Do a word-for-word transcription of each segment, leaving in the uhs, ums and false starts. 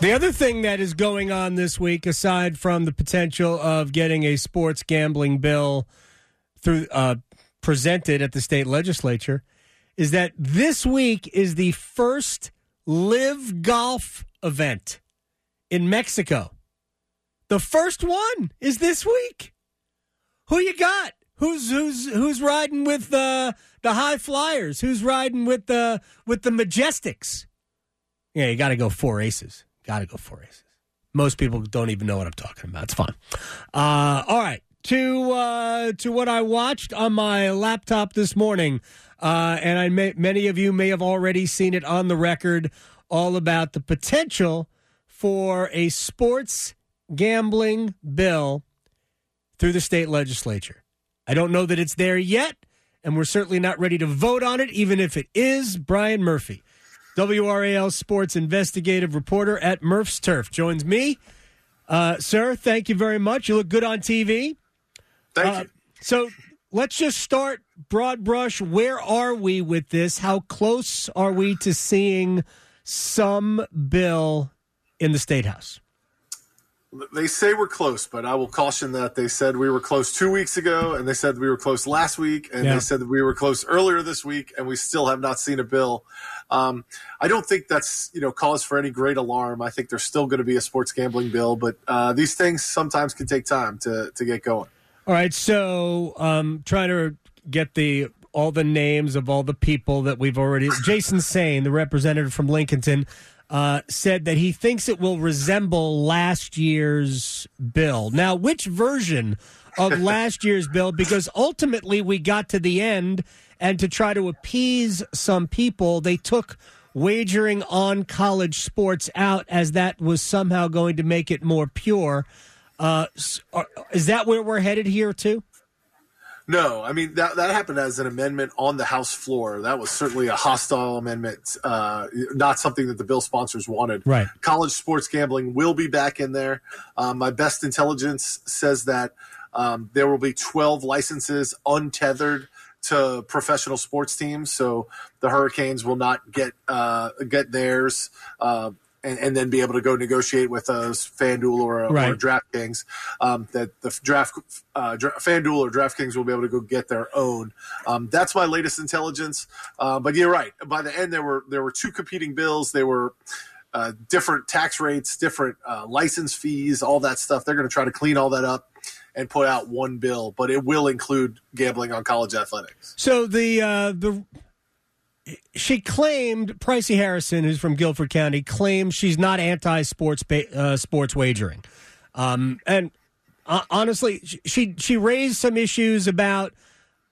The other thing that is going on this week, aside from the potential of getting a sports gambling bill through uh, presented at the state legislature, is that this week is the first LIV Golf event in Mexico. The first one is this week. Who you got? Who's who's who's riding with the the high flyers? Who's riding with the with the Majestics? Yeah, you got to go four aces. Got to go four aces. Most people don't even know what I'm talking about. It's fine. Uh, all right, to uh, to what I watched on my laptop this morning, uh, and I may, many of you may have already seen it on the record, all about the potential for a sports gambling bill through the state legislature. I don't know that it's there yet, and we're certainly not ready to vote on it, even if it is. Brian Murphy, W R A L sports investigative reporter at Murph's Turf, joins me. Uh, sir, thank you very much. You look good on T V. Thank uh, you. So let's just start broad brush. Where are we with this? How close are we to seeing some bill in the State House? They say we're close, but I will caution that they said we were close two weeks ago, and they said we were close last week, and yeah. they said that we were close earlier this week, and we still have not seen a bill. Um, I don't think that's, you know, cause for any great alarm. I think there's still going to be a sports gambling bill, but uh, these things sometimes can take time to to get going. All right, so um, trying to get the all the names of all the people that we've already – Jason Sain, the representative from Lincolnton, Uh, said that he thinks it will resemble last year's bill. Now, which version of last year's bill? Because ultimately we got to the end, and to try to appease some people, they took wagering on college sports out, as that was somehow going to make it more pure. Uh, is that where we're headed here, too? No, I mean, that that happened as an amendment on the House floor. That was certainly a hostile amendment, uh, not something that the bill sponsors wanted. Right. College sports gambling will be back in there. Um, my best intelligence says that um, there will be twelve licenses untethered to professional sports teams, so the Hurricanes will not get uh, get theirs uh, and, and then be able to go negotiate with a FanDuel or, a, right. or a DraftKings, um, that the draft uh, dra- FanDuel or DraftKings will be able to go get their own. Um, that's my latest intelligence. Uh, but you're right. By the end, there were there were two competing bills. They were uh, different tax rates, different uh, license fees, all that stuff. They're going to try to clean all that up and put out one bill, but it will include gambling on college athletics. So the uh, the. She claimed, Pricey Harrison, who's from Guilford County, claims she's not anti-sports uh, sports wagering. Um, and uh, honestly, she she raised some issues about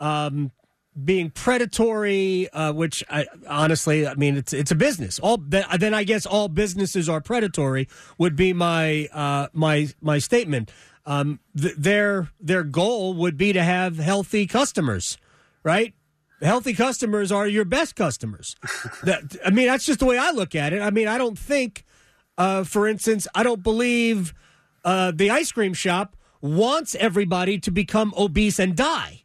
um, being predatory, uh, which I, honestly, I mean, it's it's a business. All then I guess all businesses are predatory would be my uh, my my statement. Um, th- their their goal would be to have healthy customers, right? Healthy customers are your best customers. That, I mean, that's just the way I look at it. I mean, I don't think, uh, for instance, I don't believe uh, the ice cream shop wants everybody to become obese and die,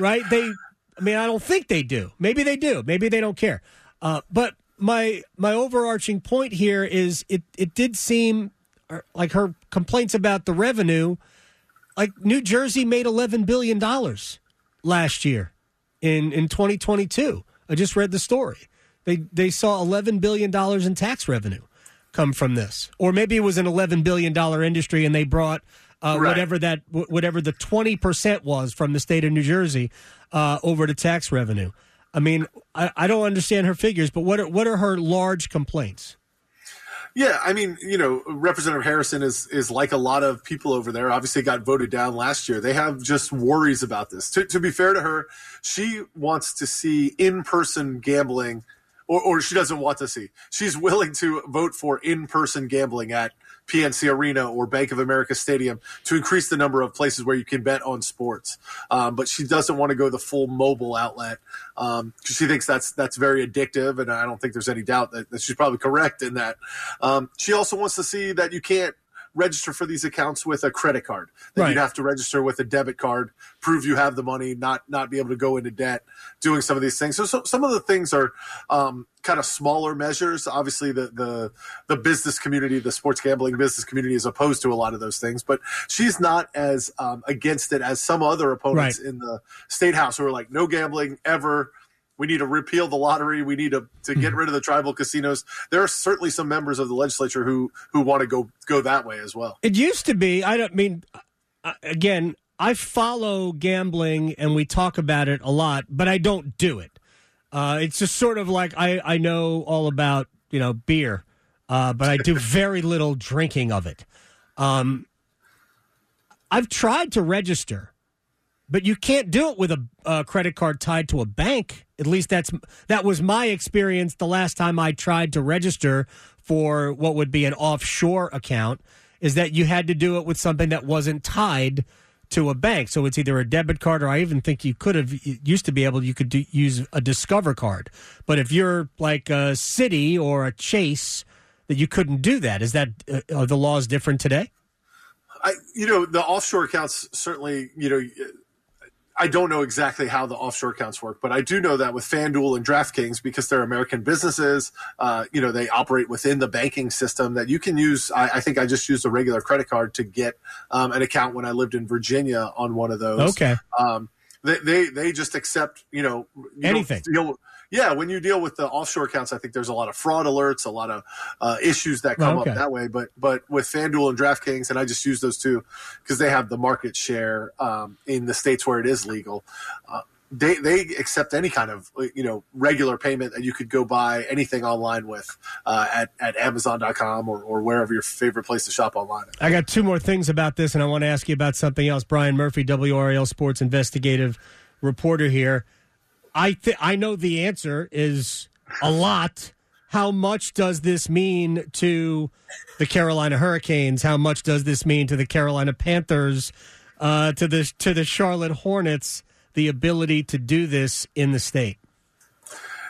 right? They, I mean, I don't think they do. Maybe they do. Maybe they don't care. Uh, but my my overarching point here is it it did seem like her complaints about the revenue, like New Jersey made eleven billion dollars last year. In in twenty twenty-two, I just read the story. They they saw eleven billion dollars in tax revenue come from this, or maybe it was an eleven billion dollars industry, and they brought uh, right. whatever that whatever the twenty percent was from the state of New Jersey uh, over to tax revenue. I mean, I, I don't understand her figures, but what are, what are her large complaints? Yeah, I mean, you know, Representative Harrison is is like a lot of people over there, obviously got voted down last year. They have just worries about this. To, to be fair to her, she wants to see in-person gambling, or, or she doesn't want to see. She's willing to vote for in-person gambling at P N C Arena or Bank of America Stadium to increase the number of places where you can bet on sports. Um, but she doesn't want to go the full mobile outlet. Um, she thinks that's that's very addictive, and I don't think there's any doubt that, that she's probably correct in that. Um, she also wants to see that you can't register for these accounts with a credit card. Then right. you'd have to register with a debit card, prove you have the money, not not be able to go into debt, doing some of these things. So, so some of the things are um, kind of smaller measures. Obviously, the, the the business community, the sports gambling business community is opposed to a lot of those things. But she's not as um, against it as some other opponents right. in the state house who are like, no gambling ever. We need to repeal the lottery. We need to, to get rid of the tribal casinos. There are certainly some members of the legislature who, who want to go, go that way as well. It used to be, I don't mean, again, I follow gambling and we talk about it a lot, but I don't do it. Uh, it's just sort of like I, I know all about, you know, beer, uh, but I do very little drinking of it. Um, I've tried to register. But you can't do it with a uh, credit card tied to a bank. At least that's that was my experience the last time I tried to register for what would be an offshore account, is that you had to do it with something that wasn't tied to a bank. So it's either a debit card, or I even think you could have used to be able you could do, use a Discover card. But if you're like a Citi or a Chase, that you couldn't do that. Is that uh, are the laws different today? I you know the offshore accounts certainly you know. I don't know exactly how the offshore accounts work, but I do know that with FanDuel and DraftKings, because they're American businesses, uh, you know, they operate within the banking system that you can use. I, I think I just used a regular credit card to get um, an account when I lived in Virginia on one of those. Okay. Um, they, they, they just accept, you know, you anything. Deal, yeah. When you deal with the offshore accounts, I think there's a lot of fraud alerts, a lot of uh, issues that come oh, okay. up that way. But, but with FanDuel and DraftKings, and I just use those two because they have the market share um, in the states where it is legal. Uh, they, they accept any kind of, you know, regular payment that you could go buy anything online with uh, at, at Amazon dot com or, or wherever your favorite place to shop online. I got two more things about this, and I want to ask you about something else. Brian Murphy, W R A L Sports investigative reporter here. I th- I know the answer is a lot. How much does this mean to the Carolina Hurricanes? How much does this mean to the Carolina Panthers? Uh, to the to the Charlotte Hornets? The ability to do this in the state.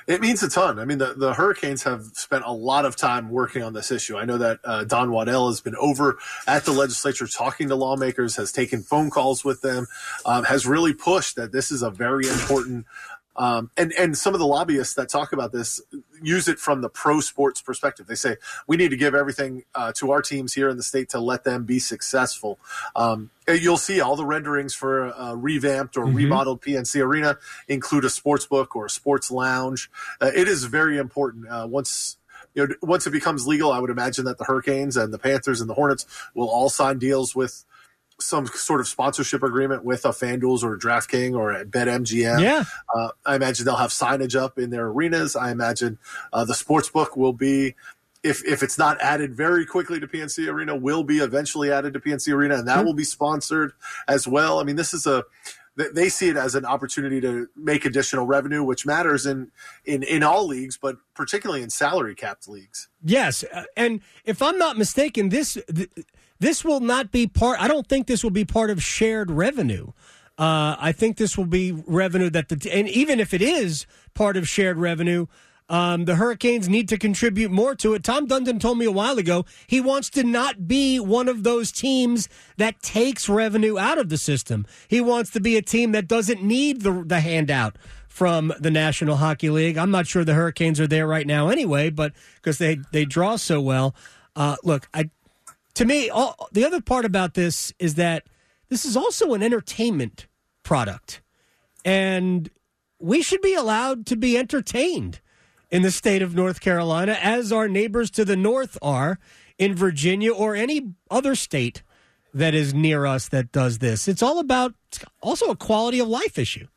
It means a ton. I mean, the, the Hurricanes have spent a lot of time working on this issue. I know that uh, Don Waddell has been over at the legislature talking to lawmakers, has taken phone calls with them, um, has really pushed that this is a very important. Um, and, and some of the lobbyists that talk about this use it from the pro sports perspective. They say, we need to give everything uh, to our teams here in the state to let them be successful. Um, you'll see all the renderings for a revamped or mm-hmm. remodeled P N C Arena include a sports book or a sports lounge. Uh, it is very important. Uh, once you know, once it becomes legal, I would imagine that the Hurricanes and the Panthers and the Hornets will all sign deals with some sort of sponsorship agreement with a FanDuel's or a DraftKings or a BetMGM. Yeah. Uh, I imagine they'll have signage up in their arenas. I imagine uh, the sports book will be, if if it's not added very quickly to P N C Arena, will be eventually added to P N C Arena, and that mm-hmm. will be sponsored as well. I mean, this is a, they see it as an opportunity to make additional revenue, which matters in, in, in all leagues, but particularly in salary capped leagues. Yes. And if I'm not mistaken, this, th- This will not be part – I don't think this will be part of shared revenue. Uh, I think this will be revenue that – the and even if it is part of shared revenue, um, the Hurricanes need to contribute more to it. Tom Dundon told me a while ago he wants to not be one of those teams that takes revenue out of the system. He wants to be a team that doesn't need the, the handout from the National Hockey League. I'm not sure the Hurricanes are there right now anyway, but because they, they draw so well. Uh, look, I – To me, all, the other part about this is that this is also an entertainment product, and we should be allowed to be entertained in the state of North Carolina as our neighbors to the north are in Virginia or any other state that is near us that does this. It's all about it's also a quality of life issue.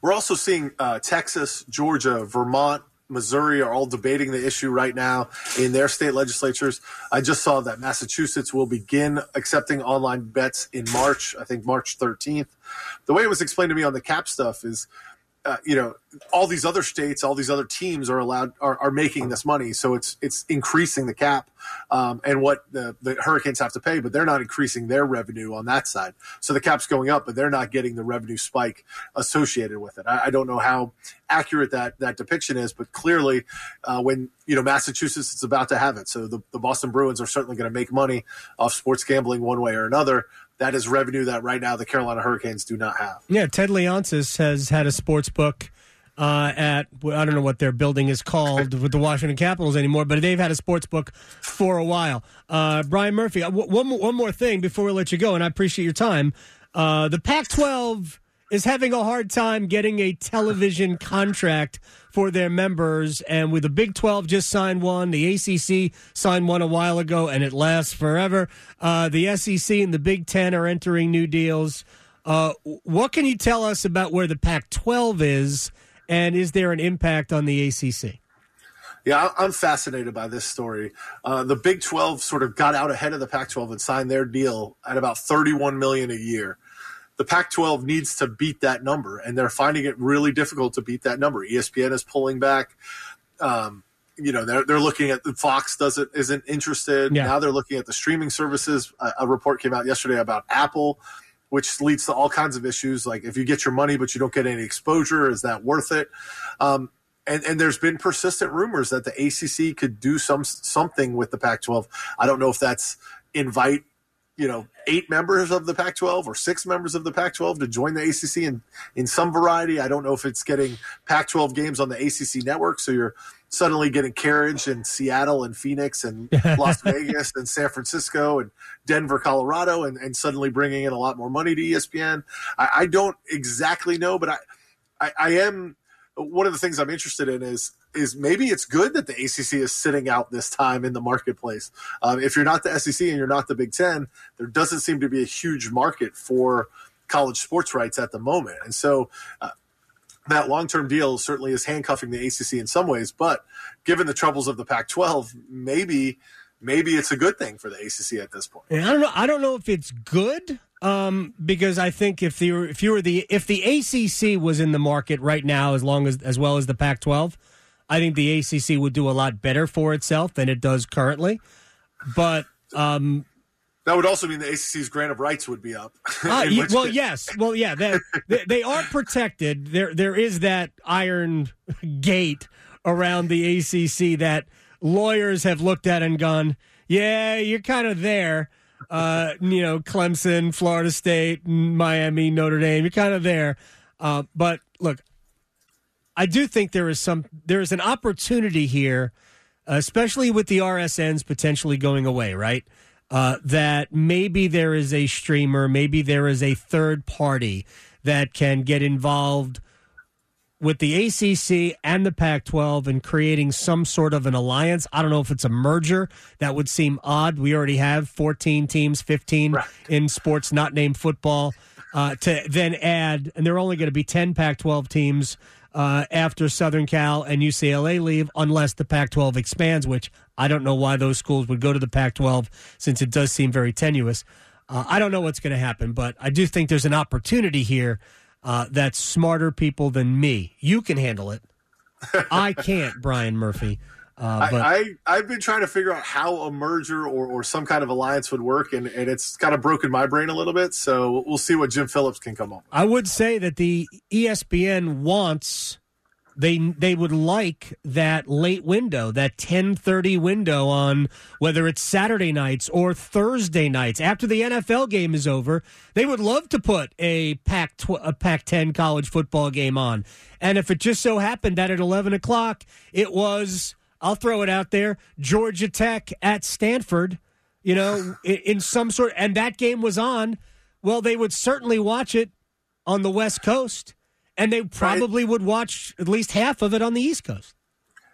We're also seeing uh, Texas, Georgia, Vermont, Missouri are all debating the issue right now in their state legislatures. I just saw that Massachusetts will begin accepting online bets in March, I think March thirteenth. The way it was explained to me on the cap stuff is uh, you know, all these other states, all these other teams are allowed are, are making this money. So it's it's increasing the cap um, and what the, the Hurricanes have to pay, but they're not increasing their revenue on that side. So the cap's going up, but they're not getting the revenue spike associated with it. I, I don't know how accurate that that depiction is, but clearly uh, when, you know, Massachusetts is about to have it. So the, the Boston Bruins are certainly going to make money off sports gambling one way or another. That is revenue that right now the Carolina Hurricanes do not have. Yeah, Ted Leonsis has had a sports book uh, at, I don't know what their building is called with the Washington Capitals anymore, but they've had a sports book for a while. Uh, Brian Murphy, one, one more thing before we let you go, and I appreciate your time. Uh, the Pac twelve is having a hard time getting a television contract for their members, and with the Big twelve just signed one, the A C C signed one a while ago, and it lasts forever. Uh, the S E C and the Big Ten are entering new deals. Uh, what can you tell us about where the Pac twelve is, and is there an impact on the A C C? Yeah, I'm fascinated by this story. Uh, the Big twelve sort of got out ahead of the Pac twelve and signed their deal at about thirty-one million dollars a year. The Pac twelve needs to beat that number, and they're finding it really difficult to beat that number. E S P N is pulling back. Um, you know, they're they're looking at Fox doesn't isn't interested. Yeah. Now they're looking at the streaming services. A, a report came out yesterday about Apple, which leads to all kinds of issues. Like if you get your money but you don't get any exposure, is that worth it? Um, and and there's been persistent rumors that the A C C could do some something with the Pac twelve. I don't know if that's invite. you know, eight members of the Pac twelve or six members of the Pac twelve to join the A C C in, in some variety. I don't know if it's getting Pac twelve games on the A C C network, so you're suddenly getting carriage in Seattle and Phoenix and Las Vegas and San Francisco and Denver, Colorado, and, and suddenly bringing in a lot more money to E S P N. I, I don't exactly know, but I, I, I am – one of the things I'm interested in is – is maybe it's good that the A C C is sitting out this time in the marketplace. Um, if you're not the S E C and you're not the Big Ten, there doesn't seem to be a huge market for college sports rights at the moment. And so uh, that long-term deal certainly is handcuffing the A C C in some ways, but given the troubles of the Pac twelve, maybe maybe it's a good thing for the A C C at this point. And I don't know, I don't know if it's good um, because I think if the if you were the if the A C C was in the market right now as long as as well as the Pac twelve, I think the A C C would do a lot better for itself than it does currently. But um, that would also mean the A C C's grant of rights would be up. uh, yeah, well, case. yes. Well, yeah, they, they, they are protected. There, There is that iron gate around the A C C that lawyers have looked at and gone, yeah, you're kind of there. Uh, you know, Clemson, Florida State, Miami, Notre Dame, you're kind of there. Uh, but, look, I do think there is some there is an opportunity here, especially with the R S Ns potentially going away, right? Uh, that maybe there is a streamer, maybe there is a third party that can get involved with the A C C and the Pac twelve and creating some sort of an alliance. I don't know if it's a merger. That would seem odd. We already have fourteen teams, fifteen right, in sports not named football. Uh, to then add, and there are only going to be ten Pac twelve teams Uh, after Southern Cal and U C L A leave, unless the Pac twelve expands, which I don't know why those schools would go to the Pac twelve since it does seem very tenuous. Uh, I don't know what's going to happen, but I do think there's an opportunity here uh, that smarter people than me. You can handle it. I can't, Brian Murphy. Uh, but... I, I, I've been trying to figure out how a merger or, or some kind of alliance would work, and, and it's kind of broken my brain a little bit, so we'll see what Jim Phillips can come up with. I would say that the E S P N wants, they they would like that late window, that ten thirty window on whether it's Saturday nights or Thursday nights. After the N F L game is over, they would love to put a Pac tw- a Pac ten college football game on. And if it just so happened that at eleven o'clock it was... I'll throw it out there, Georgia Tech at Stanford, you know, in some sort, and that game was on, well, they would certainly watch it on the West Coast, and they probably right. would watch at least half of it on the East Coast.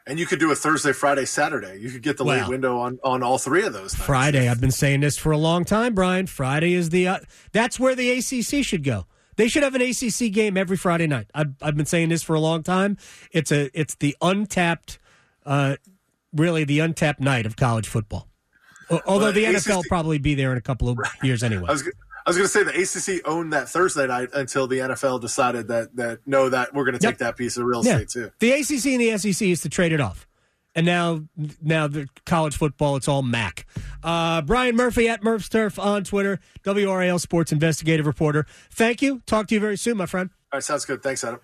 And you could do a Thursday, Friday, Saturday. You could get the well, late window on, on all three of those nights. Friday, I've been saying this for a long time, Brian. Friday is the uh, – that's where the A C C should go. They should have an A C C game every Friday night. I've, I've been saying this for a long time. It's a It's the untapped – Uh, really the untapped night of college football. Although well, the N F L will probably be there in a couple of years anyway. I was, I was going to say the A C C owned that Thursday night until the N F L decided that, that no, that we're going to yep. take that piece of real estate yeah. too. The A C C and the S E C is to trade it off. And now, now the college football, it's all M A C. Uh, Brian Murphy at Murph's Turf on Twitter, W R A L Sports Investigative Reporter. Thank you. Talk to you very soon, my friend. All right, sounds good. Thanks, Adam.